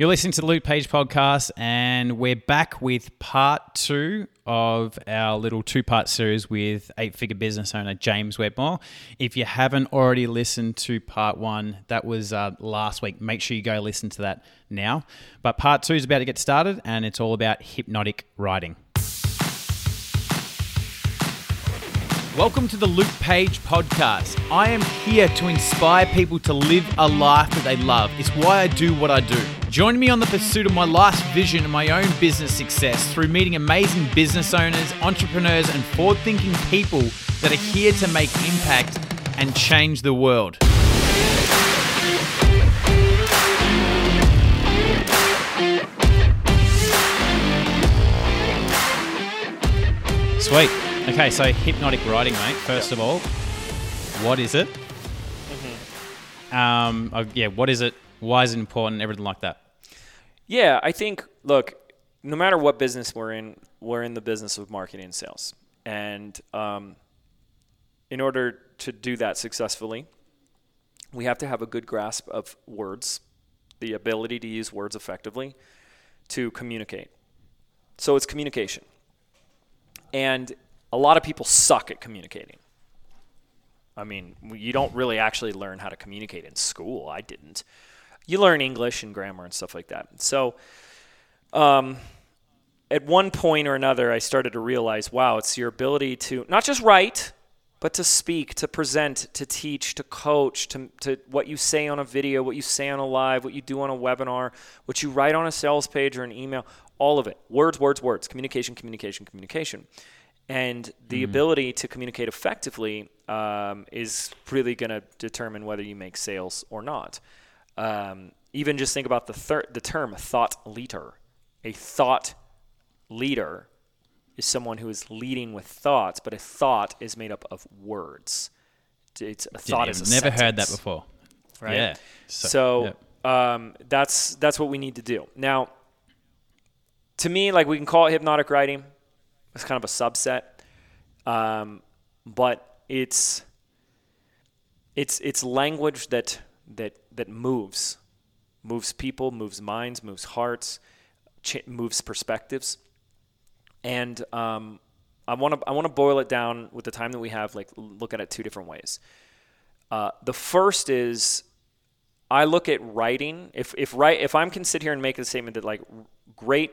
You're listening to the Luke Page Podcast, and we're back with part two of our little two-part series with eight-figure business owner James Wedmore. If you haven't already listened to part one, that was last week. Make sure you go listen to that now. But part two is about to get started, and it's all about hypnotic writing. Welcome to the Luke Page Podcast. I am here to inspire people to live a life that they love. It's why I do what I do. Join me on the pursuit of my life's vision and my own business success through meeting amazing business owners, entrepreneurs, and forward-thinking people that are here to make impact and change the world. Sweet. Okay, so hypnotic writing, mate. First of all, what is it? What is it? Why is it important? Everything like that. Yeah, I think, look, no matter what business we're in the business of marketing and sales. And in order to do that successfully, we have to have a good grasp of words, the ability to use words effectively to communicate. So it's communication. And a lot of people suck at communicating. I mean, you don't really actually learn how to communicate in school. I didn't. You learn English and grammar and stuff like that. So at one point or another, I started to realize, wow, it's your ability to not just write, but to speak, to present, to teach, to coach, to what you say on a video, what you say on a live, what you do on a webinar, what you write on a sales page or an email, all of it. Words, words, words. Communication, communication, communication. And the ability to communicate effectively is really going to determine whether you make sales or not. Even just think about the term thought leader. A thought leader is someone who is leading with thoughts, but a thought is made up of words. I've never heard that before. Right? Yeah. So that's what we need to do. Now, to me, like, we can call it hypnotic writing. It's kind of a subset, but it's language that moves people, moves minds, moves hearts, moves perspectives, and I want to boil it down with the time that we have. Like, look at it two different ways. The first is, I look at writing. If I can sit here and make the statement that, like, great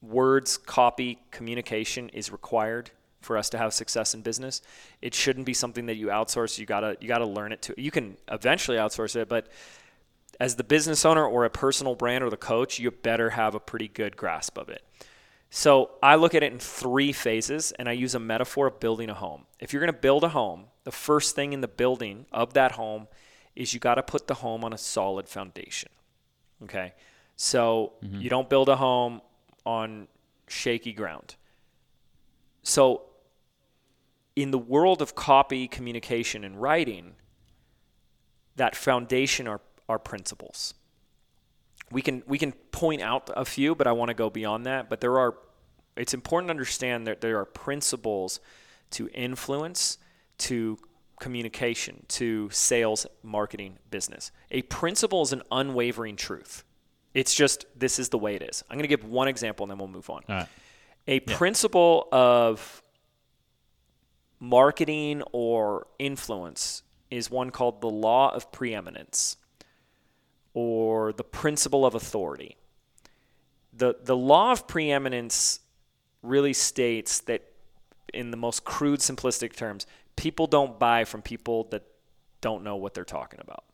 words, copy, communication is required for us to have success in business. It shouldn't be something that you outsource. You gotta learn it. You can eventually outsource it, but as the business owner or a personal brand or the coach, you better have a pretty good grasp of it. So I look at it in three phases, and I use a metaphor of building a home. If you're gonna build a home, the first thing in the building of that home is you gotta put the home on a solid foundation. Okay, so you don't build a home on shaky ground. So in the world of copy, communication, and writing, that foundation are principles. We can point out a few, but I want to go beyond that. But it's important to understand that there are principles to influence, to communication, to sales, marketing, business. A principle is an unwavering truth. It's just, this is the way it is. I'm going to give one example and then we'll move on. All right. Principle of marketing or influence is one called the law of preeminence, or the principle of authority. The law of preeminence really states that, in the most crude, simplistic terms, people don't buy from people that don't know what they're talking about.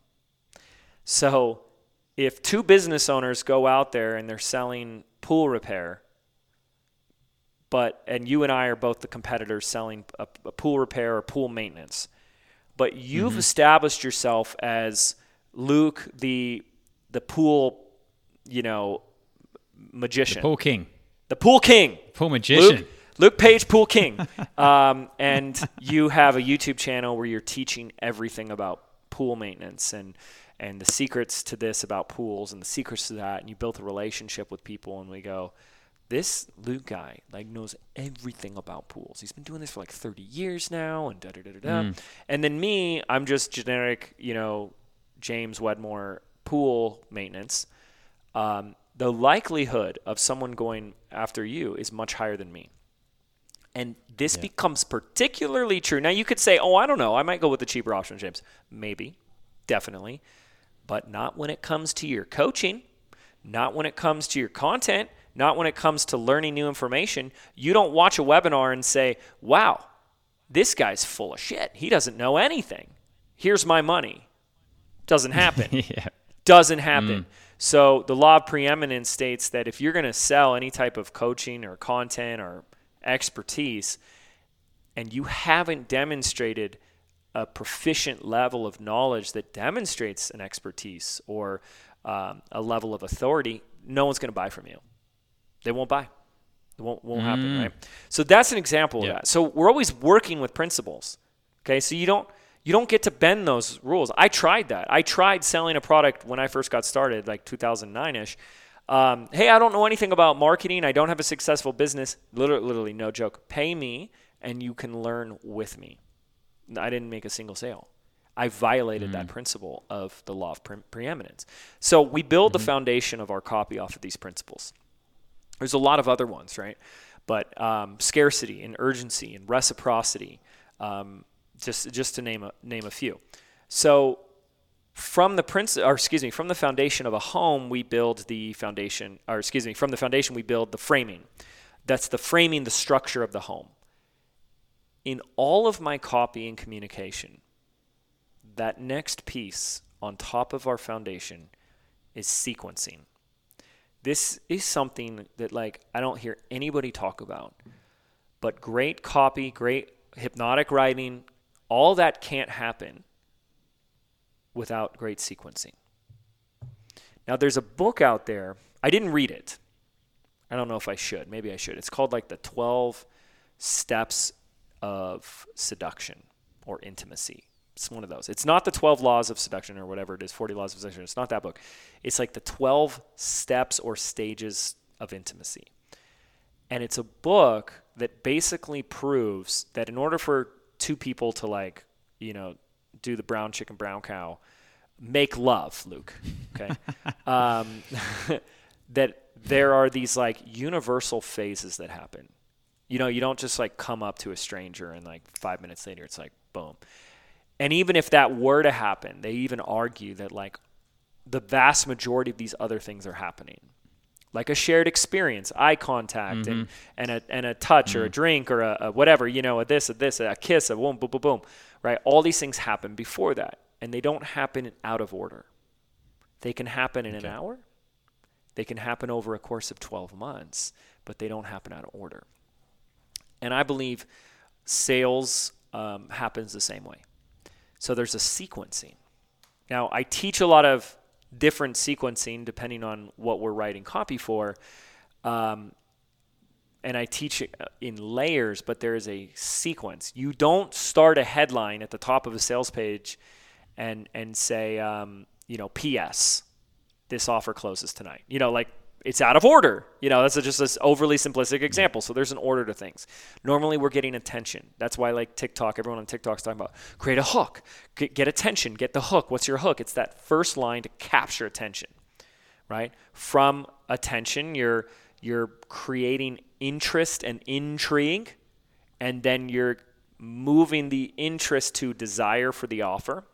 So if two business owners go out there and they're selling pool repair, and you and I are both the competitors selling a pool repair or pool maintenance, but you've established yourself as Luke, the pool, magician. The pool king. Pool magician. Luke Page, pool king. And you have a YouTube channel where you're teaching everything about pool maintenance and the secrets to this about pools and the secrets to that, and you built a relationship with people, and we go, this Luke guy, like, knows everything about pools. He's been doing this for like 30 years now, and And then me, I'm just generic, James Wedmore pool maintenance. the likelihood of someone going after you is much higher than me. And this becomes particularly true. Now, you could say, oh, I don't know, I might go with the cheaper option, James. Maybe, definitely, but not when it comes to your coaching, not when it comes to your content, not when it comes to learning new information. You don't watch a webinar and say, wow, this guy's full of shit, he doesn't know anything, here's my money. Doesn't happen. Doesn't happen. Mm. So the law of preeminence states that if you're going to sell any type of coaching or content or expertise and you haven't demonstrated a proficient level of knowledge that demonstrates an expertise or a level of authority, no one's going to buy from you. They won't buy. It won't happen, right? So that's an example of that. So we're always working with principles, okay? So you don't get to bend those rules. I tried that. I tried selling a product when I first got started, like 2009-ish. Hey, I don't know anything about marketing, I don't have a successful business. Literally, no joke. Pay me and you can learn with me. I didn't make a single sale. I violated that principle of the law of preeminence. So we build the foundation of our copy off of these principles. There's a lot of other ones, right? But scarcity and urgency and reciprocity, just to name a few. So from the foundation of a home, we build from the foundation we build the framing. That's the framing, the structure of the home. In all of my copy and communication, that next piece on top of our foundation is sequencing. This is something that I don't hear anybody talk about, but great copy, great hypnotic writing, all that can't happen without great sequencing. Now, there's a book out there. I didn't read it. I don't know if I should. Maybe I should. It's called The 12 Steps of Seduction or Intimacy. It's one of those. It's not the 12 Laws of Seduction or whatever it is, 40 Laws of Seduction. It's not that book. It's the 12 Steps or Stages of Intimacy. And it's a book that basically proves that in order for two people to do the brown chicken, brown cow, make love, Luke, okay? That there are these universal phases that happen. You don't just come up to a stranger and 5 minutes later it's boom. And even if that were to happen, they even argue that the vast majority of these other things are happening. Like a shared experience, eye contact, and a touch or a drink or a whatever, a kiss, a boom, boom, boom, boom, right? All these things happen before that, and they don't happen out of order. They can happen in an hour. They can happen over a course of 12 months, but they don't happen out of order. And I believe sales happens the same way. So there's a sequencing. Now, I teach a lot of different sequencing depending on what we're writing copy for. And I teach in layers, but there is a sequence. You don't start a headline at the top of a sales page and say, P.S. this offer closes tonight. It's out of order. That's just this overly simplistic example. So there's an order to things. Normally we're getting attention. That's why TikTok, everyone on TikTok's talking about create a hook, get attention, get the hook. What's your hook? It's that first line to capture attention, right? From attention, you're creating interest and intrigue, and then you're moving the interest to desire for the offer.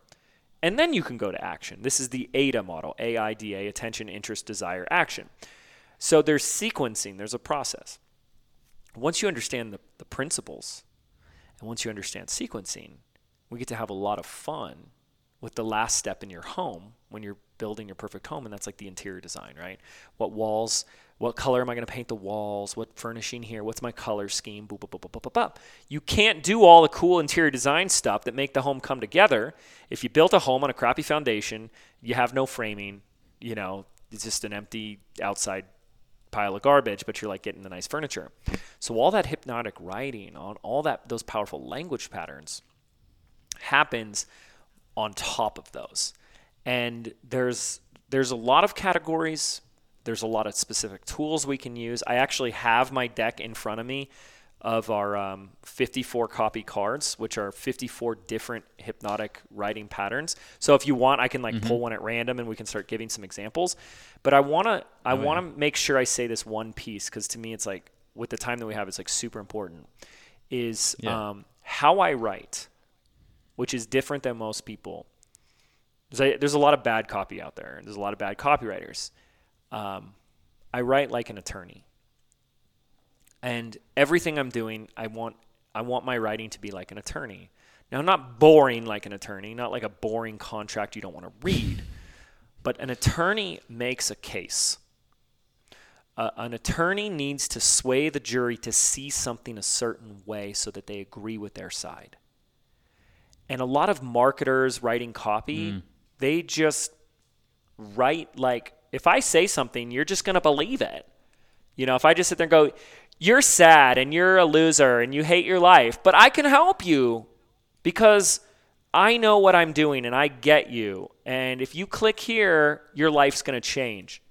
And then you can go to action. This is the AIDA model, AIDA, attention, interest, desire, action. So there's sequencing, there's a process. Once you understand the principles and once you understand sequencing, we get to have a lot of fun with the last step in your home when you're building your perfect home, and that's the interior design, right? What walls, what color am I going to paint the walls? What furnishing here? What's my color scheme? Boop, boop, boop, boop, boop, boop. You can't do all the cool interior design stuff that make the home come together. If you built a home on a crappy foundation, you have no framing, it's just an empty outside pile of garbage, but you're getting the nice furniture. So all that hypnotic writing on all that, those powerful language patterns happens on top of those. And there's a lot of categories. There's a lot of specific tools we can use. I actually have my deck in front of me of our 54 copy cards, which are 54 different hypnotic writing patterns. So if you want, I can pull one at random and we can start giving some examples. But I want to make sure I say this one piece, because to me it's with the time that we have, it's super important, is how I write, which is different than most people. There's a lot of bad copy out there. There's a lot of bad copywriters. I write like an attorney. And everything I'm doing, I want my writing to be like an attorney. Now, not boring like an attorney, not like a boring contract you don't want to read, but an attorney makes a case. An attorney needs to sway the jury to see something a certain way so that they agree with their side. And a lot of marketers writing copy, they just write if I say something, you're just going to believe it. If I just sit there and go, you're sad and you're a loser and you hate your life, but I can help you because I know what I'm doing and I get you. And if you click here, your life's going to change.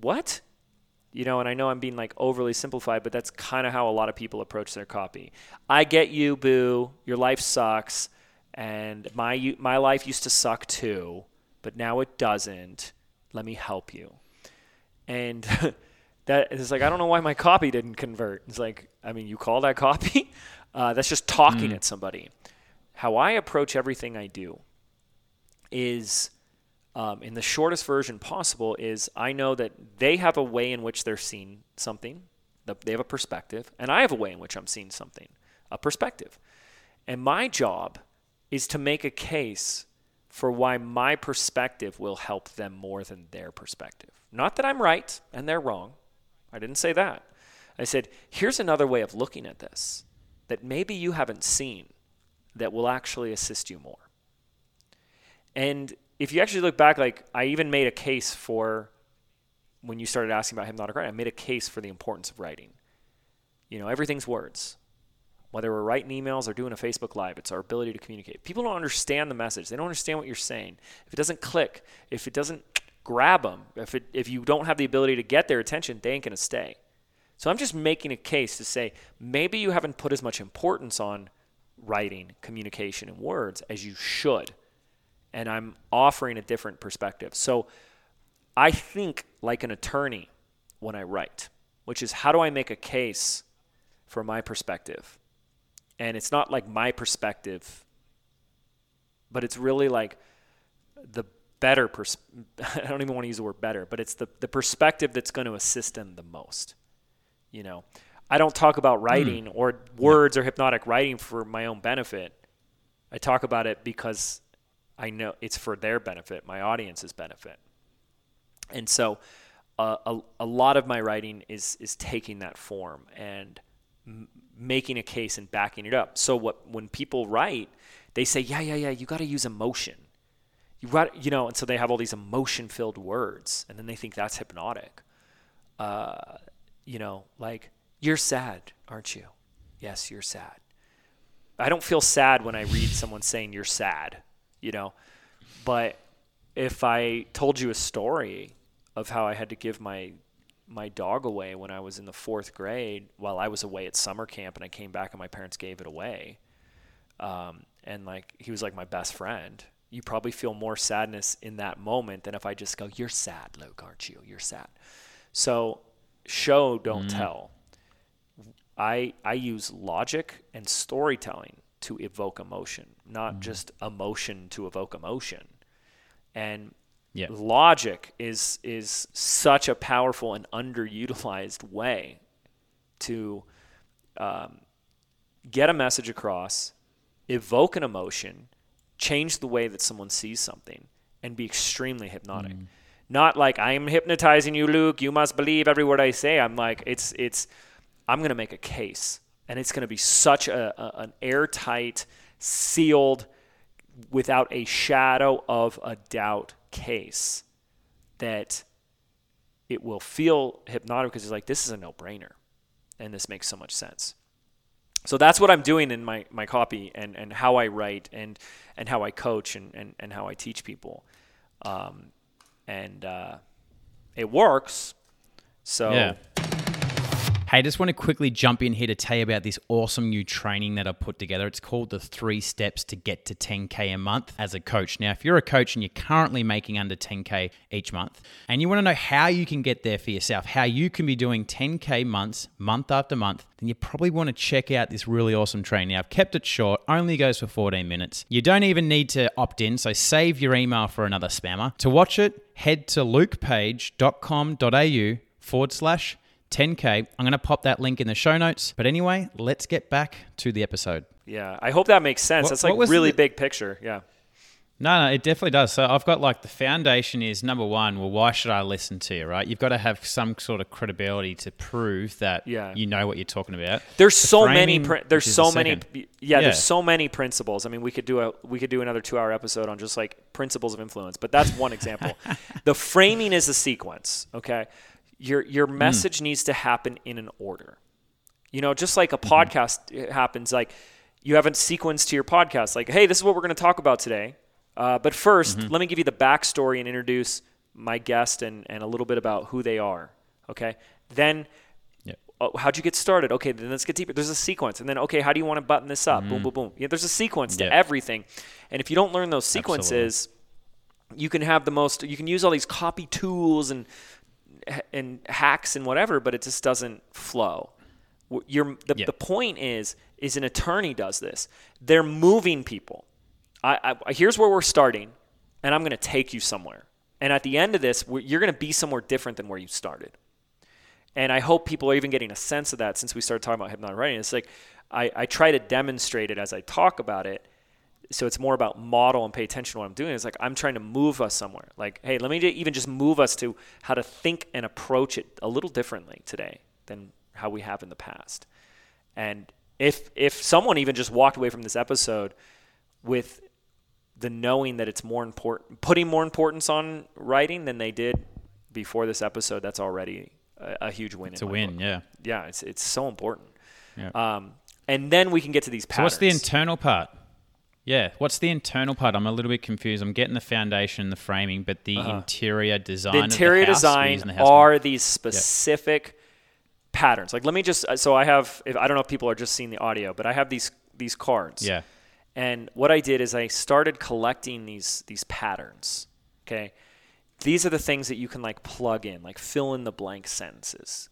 What? And I know I'm being overly simplified, but that's kind of how a lot of people approach their copy. I get you, boo. Your life sucks. And my life used to suck too, but now it doesn't. Let me help you. And that is I don't know why my copy didn't convert. It's you call that copy? That's just talking at somebody. How I approach everything I do is, in the shortest version possible, is I know that they have a way in which they're seeing something. They have a perspective, and I have a way in which I'm seeing something, a perspective. And my job is to make a case for why my perspective will help them more than their perspective. Not that I'm right and they're wrong. I didn't say that. I said, here's another way of looking at this that maybe you haven't seen that will actually assist you more. And if you actually look back, I even made a case for, when you started asking about hypnotic writing, I made a case for the importance of writing. Everything's words. Whether we're writing emails or doing a Facebook Live, it's our ability to communicate. People don't understand the message. They don't understand what you're saying. If it doesn't click, if it doesn't grab them, if you don't have the ability to get their attention, they ain't going to stay. So I'm just making a case to say, maybe you haven't put as much importance on writing, communication, and words as you should. And I'm offering a different perspective. So I think like an attorney when I write, which is how do I make a case for my perspective? And it's not my perspective, but it's really the better I don't even want to use the word better, but it's the perspective that's going to assist them the most. I don't talk about writing or words or hypnotic writing for my own benefit. I talk about it because I know it's for their benefit, my audience's benefit. And so a lot of my writing is taking that form and making a case and backing it up. So when people write, they say, yeah, you got to use emotion. You got, and so they have all these emotion-filled words, and then they think that's hypnotic. You're sad, aren't you? Yes, you're sad. I don't feel sad when I read someone saying you're sad. But if I told you a story of how I had to give my dog away when I was in the 4th grade while I was away at summer camp, and I came back and my parents gave it away. And he was my best friend. You probably feel more sadness in that moment than if I just go, you're sad, Luke, aren't you? You're sad. So show, don't tell. I use logic and storytelling to evoke emotion, not just emotion to evoke emotion. And logic is such a powerful and underutilized way to get a message across, evoke an emotion, change the way that someone sees something, and be extremely hypnotic. Not I'm hypnotizing you, Luke, you must believe every word I say. I'm I'm going to make a case. And it's going to be such an airtight, sealed, without a shadow of a doubt case that it will feel hypnotic because it's this is a no-brainer, and this makes so much sense. So that's what I'm doing in my copy and how I write and how I coach and how I teach people. It works. So... Yeah. Hey, just want to quickly jump in here to tell you about this awesome new training that I put together. It's called the 3 Steps to Get to 10K a Month as a Coach. Now, if you're a coach and you're currently making under 10K each month and you want to know how you can get there for yourself, how you can be doing 10K months, month after month, then you probably want to check out this really awesome training. Now, I've kept it short, only goes for 14 minutes. You don't even need to opt in, so save your email for another spammer. To watch it, head to lukepage.com.au/10K. I'm going to pop that link in the show notes. But anyway, let's get back to the episode. Yeah, I hope that makes sense. That's like really big picture. Yeah. No, it definitely does. So I've got like the foundation is number one, well, why should I listen to you, right? You've got to have some sort of credibility to prove that you know what you're talking about. There's so many principles. I mean, we could do another 2-hour episode on just like principles of influence, but that's one example. The framing is the sequence, okay? Your message needs to happen in an order. You know, just like a podcast happens, like you have a sequence to your podcast. Like, hey, this is what we're going to talk about today. But first, let me give you the backstory and introduce my guest and a little bit about who they are. Okay. Then how'd you get started? Okay. Then let's get deeper. There's a sequence. And then, okay, how do you want to button this up? Boom, boom, boom. Yeah, there's a sequence to everything. And if you don't learn those sequences, you can have you can use all these copy tools and hacks and whatever, but it just doesn't flow. The point is an attorney does this. They're moving people. Here's where we're starting, and I'm going to take you somewhere. And at the end of this, you're going to be somewhere different than where you started. And I hope people are even getting a sense of that since we started talking about hypnotic writing. It's like I try to demonstrate it as I talk about it. So it's more about model and pay attention to what I'm doing. It's like I'm trying to move us somewhere. Like, hey, let me even just move us to how to think and approach it a little differently today than how we have in the past. And if someone even just walked away from this episode with the knowing that it's more important, putting more importance on writing than they did before this episode, that's already a huge win. It's a win, yeah. Yeah, it's so important. Yeah. And then we can get to these patterns. So what's the internal part? Yeah, what's the internal part? I'm a little bit confused. I'm getting the foundation, the framing, but the interior design. The interior design are these specific patterns. Like, let me just. So I have. I don't know if people are just seeing the audio, but I have these cards. Yeah. And what I did is I started collecting these patterns. Okay, these are the things that you can like plug in, like fill in the blank sentences.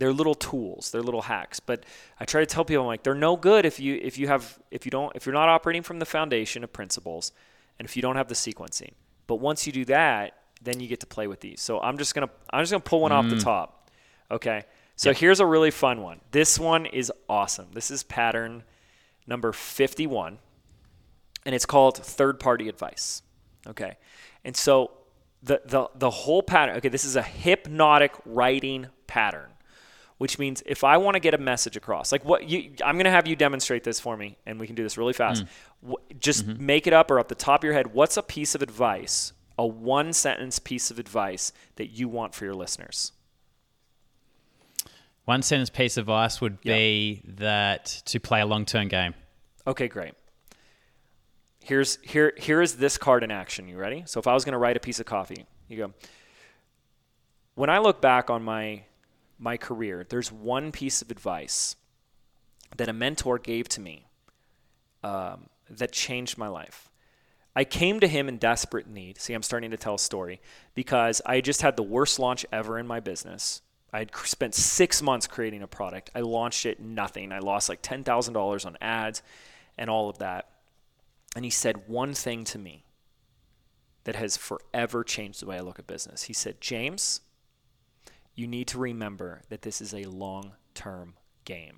They're little tools, they're little hacks, but I try to tell people, I'm like, they're no good if you're not operating from the foundation of principles and if you don't have the sequencing. But once you do that, then you get to play with these. So I'm just going to pull one off the top. Okay. So here's a really fun one. This one is awesome. This is pattern number 51 and it's called third-party advice. Okay. And so the whole pattern, okay, this is a hypnotic writing pattern, which means if I want to get a message across, like I'm going to have you demonstrate this for me and we can do this really fast. Just make it up or up the top of your head. What's a piece of advice, a one-sentence piece of advice that you want for your listeners? One-sentence piece of advice would be that to play a long-term game. Okay, great. Here is this card in action. You ready? So if I was going to write a piece of coffee, you go, when I look back on my career, there's one piece of advice that a mentor gave to me that changed my life. I came to him in desperate need. See, I'm starting to tell a story because I just had the worst launch ever in my business. I'd spent 6 months creating a product. I launched it, nothing. I lost like $10,000 on ads and all of that. And he said one thing to me that has forever changed the way I look at business. He said, James, you need to remember that this is a long-term game.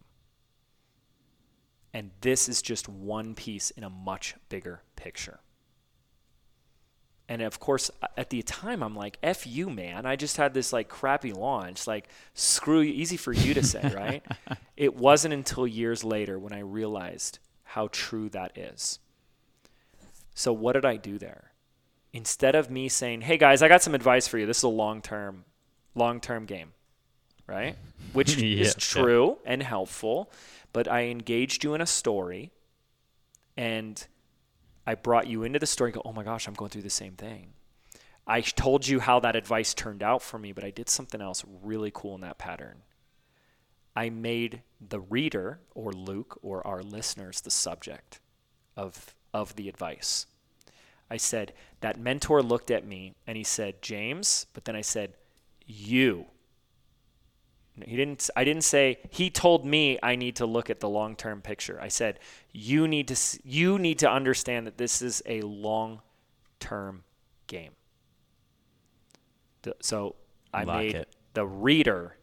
And this is just one piece in a much bigger picture. And of course, at the time, I'm like, F you, man. I just had this like crappy launch. Like, screw you. Easy for you to say, right? It wasn't until years later when I realized how true that is. So what did I do there? Instead of me saying, hey, guys, I got some advice for you. This is a long-term game, right? Which is true and helpful, but I engaged you in a story and I brought you into the story and go, oh my gosh, I'm going through the same thing. I told you how that advice turned out for me, but I did something else really cool in that pattern I made the reader or Luke or our listeners the subject of the advice. I said, that mentor looked at me and he said, James, but then I said, you. I didn't say, he told me I need to look at the long-term picture. I said, you need to understand that this is a long-term game. So I made the reader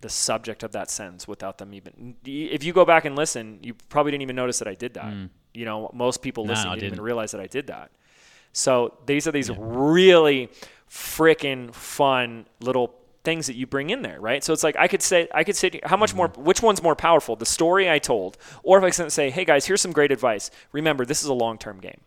the subject of that sentence without them even. If you go back and listen, you probably didn't even notice that I did that. Mm. You know, most people listening didn't even realize that I did that. So these are these really freaking fun little things that you bring in there, right? So it's like I could say how much more, which one's more powerful, the story I told, or if I can say, hey guys, here's some great advice. Remember, this is a long-term game.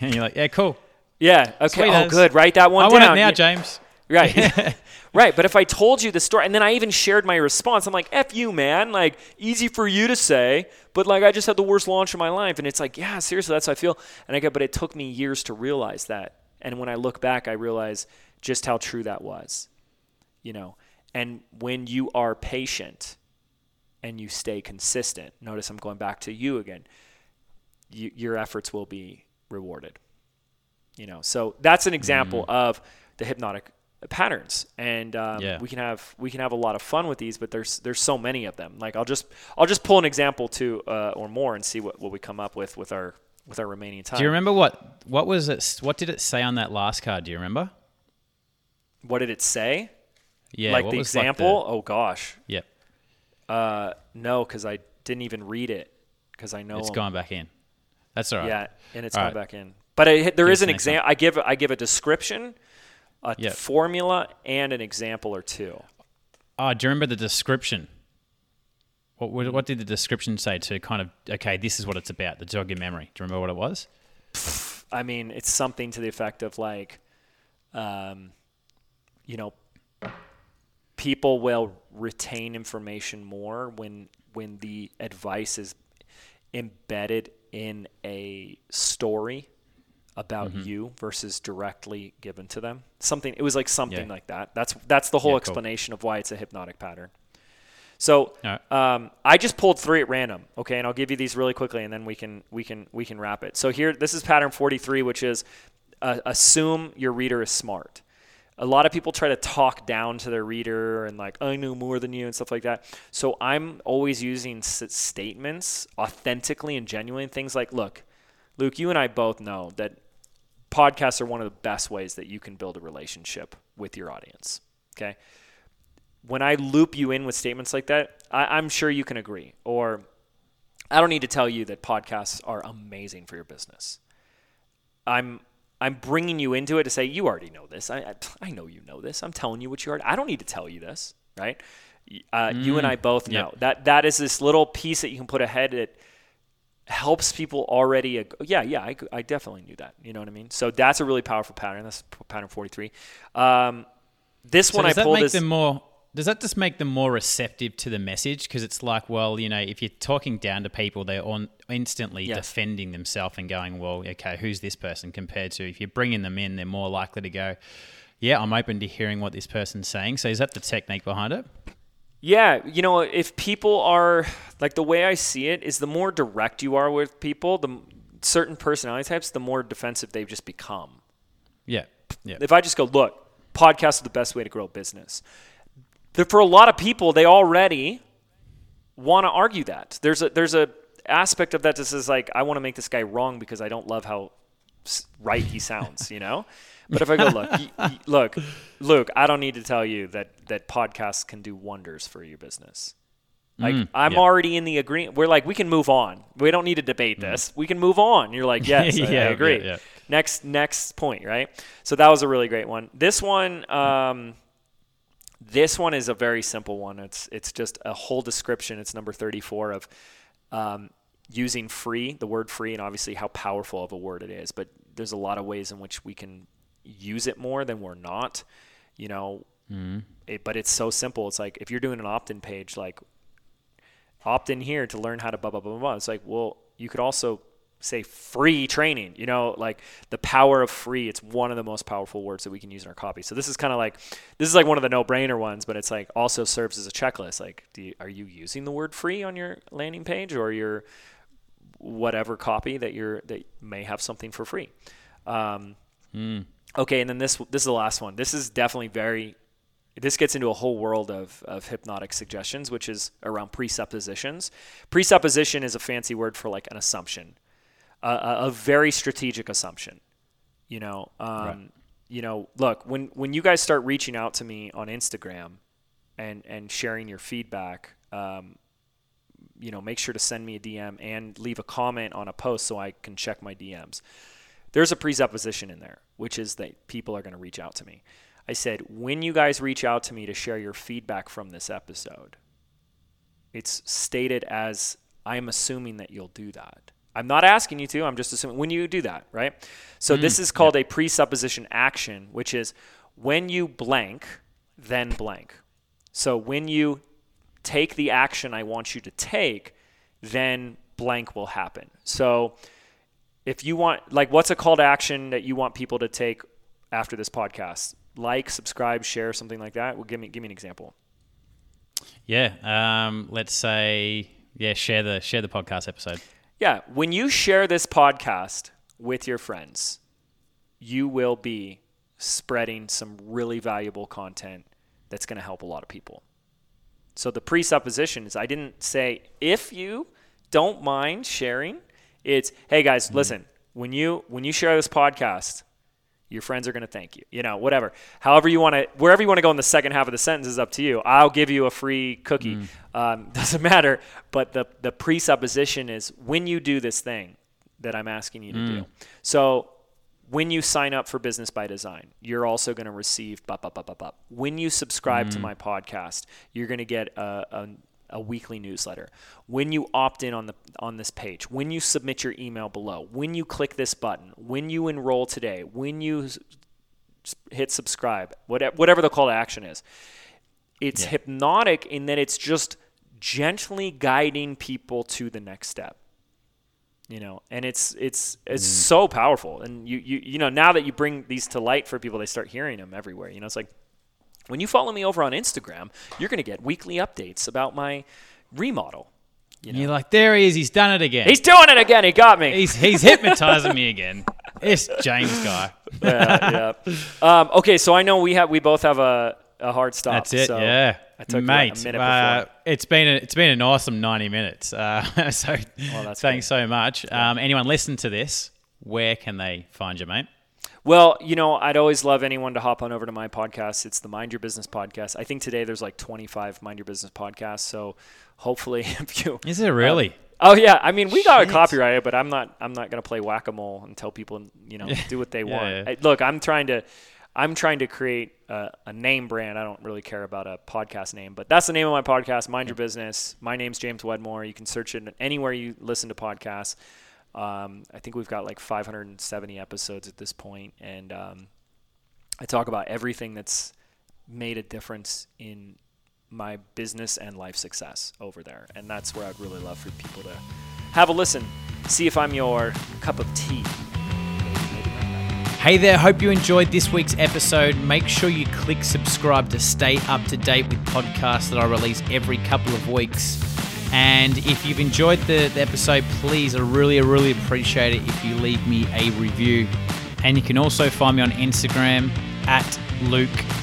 And you're like, yeah, cool. Yeah, okay, sweet, oh good, write that one down. I want it now, James. Right. Right, but if I told you the story, and then I even shared my response, I'm like, F you, man, like, easy for you to say, but like, I just had the worst launch of my life, and it's like, yeah, seriously, that's how I feel, and I go, but it took me years to realize that, and when I look back, I realize just how true that was, you know, and when you are patient, and you stay consistent, notice I'm going back to you again, your efforts will be rewarded, you know, so that's an example of the hypnotic patterns, and we can have a lot of fun with these, but there's so many of them. Like I'll just pull an example or more and see what we come up with our remaining time. Do you remember what was it? What did it say on that last card? Do you remember? What did it say? Yeah, like the example. Like oh gosh. Yep. No, because I didn't even read it because I know it's gone back in. That's all right. Yeah, and it's gone back in. But there is an example. I give a description. A formula and an example or two. Oh, do you remember the description? What did the description say to kind of, okay, this is what it's about, the jog your memory. Do you remember what it was? I mean, it's something to the effect of like, you know, people will retain information more when the advice is embedded in a story about you versus directly given to them. Like that. That's the whole explanation of why it's a hypnotic pattern. So I just pulled three at random, okay, and I'll give you these really quickly, and then we can wrap it. So here, this is pattern 43, which is assume your reader is smart. A lot of people try to talk down to their reader and like, I know more than you and stuff like that. So I'm always using statements authentically and genuine, things like, look, Luke, you and I both know that podcasts are one of the best ways that you can build a relationship with your audience, okay? When I loop you in with statements like that, I'm sure you can agree. Or I don't need to tell you that podcasts are amazing for your business. I'm bringing you into it to say, you already know this. I know you know this. I'm telling you what you already know. I don't need to tell you this, right? You and I both know. That is this little piece that you can put ahead that helps people already. I definitely knew that. You know what I mean? So that's a really powerful pattern. That's pattern 43. Does that just make them more receptive to the message? Because it's like, well, you know, if you're talking down to people, they're on instantly defending themselves and going, well, okay, who's this person compared to? If you're bringing them in, they're more likely to go, yeah, I'm open to hearing what this person's saying. So is that the technique behind it? Yeah, you know, if people are, like the way I see it is the more direct you are with people, the certain personality types, the more defensive they've just become. Yeah. If I just go, look, podcasts are the best way to grow a business. For a lot of people, they already want to argue that. There's a aspect of that that says like, I want to make this guy wrong because I don't love how right he sounds, you know? But if I go, look, Luke, I don't need to tell you that podcasts can do wonders for your business. Like I'm already in the agreement. We're like, we can move on. We don't need to debate this. We can move on. You're like, yes, I agree. Yeah. Next point, right? So that was a really great one. This one is a very simple one. It's just a whole description. It's number 34 of using free, the word free, and obviously how powerful of a word it is. But there's a lot of ways in which we can use it more than we're not, you know, but it's so simple. It's like, if you're doing an opt-in page, like opt in here to learn how to blah, blah, blah, blah. It's like, well, you could also say free training, you know, like the power of free. It's one of the most powerful words that we can use in our copy. So this is kind of like, this is like one of the no brainer ones, but it's like also serves as a checklist. Like, are you using the word free on your landing page or your whatever copy that may have something for free? Okay. And then this is the last one. This is definitely this gets into a whole world of hypnotic suggestions, which is around presuppositions. Presupposition is a fancy word for like an assumption, a very strategic assumption. You know, right. You know, look, when you guys start reaching out to me on Instagram and sharing your feedback, you know, make sure to send me a DM and leave a comment on a post so I can check my DMs. There's a presupposition in there, which is that people are going to reach out to me. I said, when you guys reach out to me to share your feedback from this episode, it's stated as, I'm assuming that you'll do that. I'm not asking you to, I'm just assuming when you do that, right? So this is called a presupposition action, which is when you blank, then blank. So when you take the action I want you to take, then blank will happen. So if you want, like, what's a call to action that you want people to take after this podcast? Like, subscribe, share, something like that. Well, give me an example. Yeah. Let's say, share the podcast episode. Yeah. When you share this podcast with your friends, you will be spreading some really valuable content that's going to help a lot of people. So the presupposition is, I didn't say, if you don't mind sharing, it's, hey guys, listen, when you share this podcast, your friends are going to thank you, you know, whatever, however you want to, wherever you want to go in the second half of the sentence is up to you. I'll give you a free cookie. Doesn't matter. But the presupposition is, when you do this thing that I'm asking you to do. So when you sign up for Business by Design, you're also going to receive When you subscribe to my podcast, you're going to get a weekly newsletter. When you opt in on this page, when you submit your email below, when you click this button, when you enroll today, when you hit subscribe, whatever the call to action is, it's hypnotic in that it's just gently guiding people to the next step. You know, and it's so powerful. And you know, now that you bring these to light for people, they start hearing them everywhere. You know, it's like, when you follow me over on Instagram, you're going to get weekly updates about my remodel. You know? You're like, there he is. He's done it again. He's doing it again. He got me. He's hypnotizing me again. It's James guy. Yeah. Okay, so I know we both have a hard stop. That's it. So yeah. I took a minute before. It's been an awesome 90 minutes. So thanks so much. Anyone listen to this, where can they find you, mate? Well, you know, I'd always love anyone to hop on over to my podcast. It's the Mind Your Business Podcast. I think today there's like 25 Mind Your Business podcasts. So hopefully if you... Is it really? Oh yeah. I mean, we got it copyrighted, but I'm not going to play whack-a-mole and tell people, you know, do what they want. Yeah. Look, I'm trying to create a name brand. I don't really care about a podcast name, but that's the name of my podcast, Mind Your Business. My name's James Wedmore. You can search it anywhere you listen to podcasts. I think we've got like 570 episodes at this point, and I talk about everything that's made a difference in my business and life success over there, and that's where I'd really love for people to have a listen, see if I'm your cup of tea. Hey there, hope you enjoyed this week's episode. Make sure you click subscribe to stay up to date with podcasts that I release every couple of weeks. And if you've enjoyed the episode, please, I really appreciate it if you leave me a review. And you can also find me on Instagram at Luke_Page.